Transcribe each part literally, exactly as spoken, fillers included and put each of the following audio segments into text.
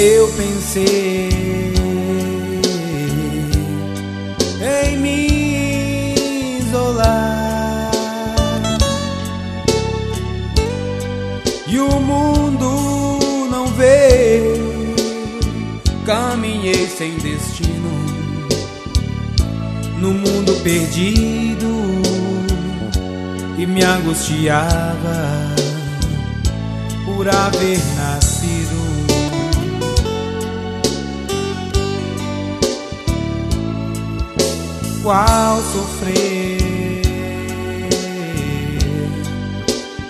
eu pensei em me isolar e o mundo não veio. Caminhei sem destino no mundo perdido e me angustiava por haver nascido. Qual sofrer,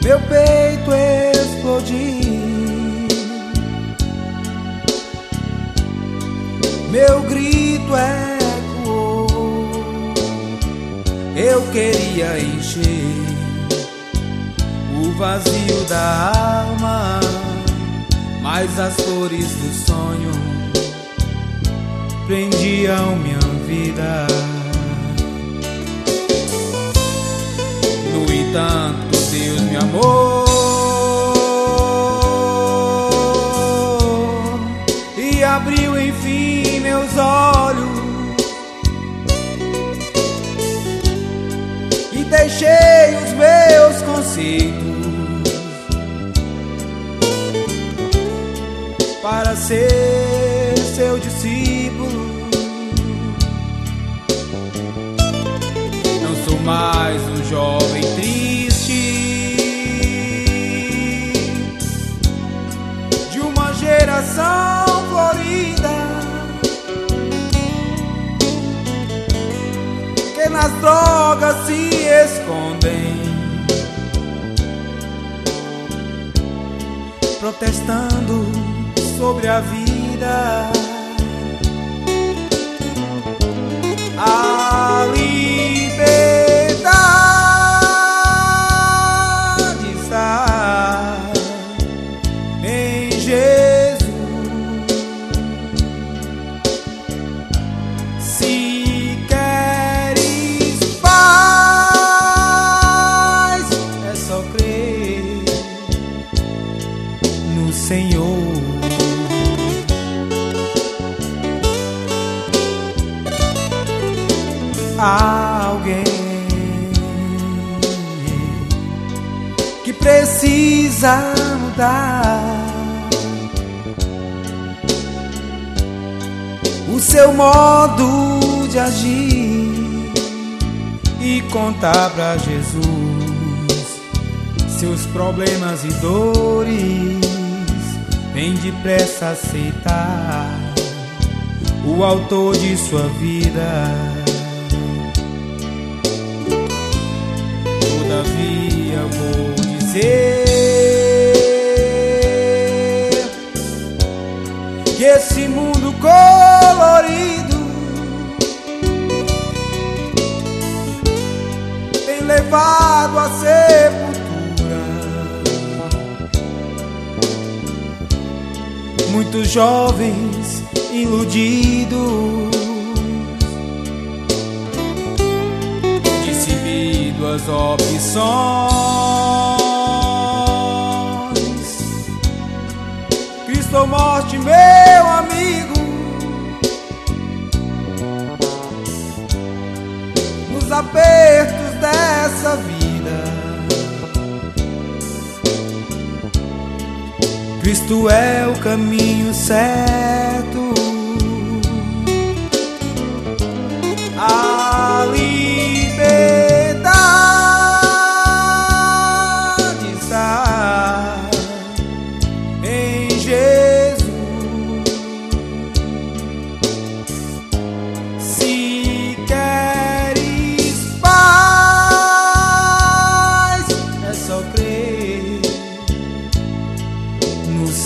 meu peito explodir, meu grito ecoou. Eu queria encher o vazio da alma, mas as cores do sonho prendiam minha vida. No entanto, Deus me amou e abriu enfim meus olhos e deixei os meus conceitos para ser seu discípulo. Não sou mais um jovem triste de uma geração florida que nas drogas se escondem, protestando sobre a vida. A liberdade está em Jesus. Se queres paz, é só crer no Senhor. Alguém que precisa mudar o seu modo de agir e contar pra Jesus seus problemas e dores. Vem depressa aceitar o autor de sua vida. Todavia vou dizer que esse mundo colorido tem levado à sepultura muitos jovens iludidos, as opções. Cristo ou morte, meu amigo, nos apertos dessa vida, Cristo é o caminho certo. A liberdade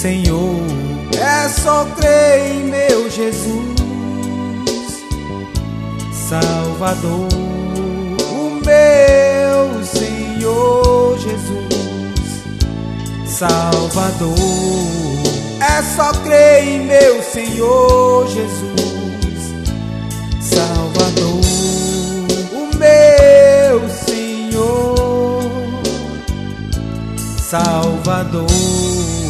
Senhor, é só crer em meu Jesus Salvador, o meu Senhor Jesus Salvador. É só crer em meu Senhor Jesus Salvador, o meu Senhor Salvador.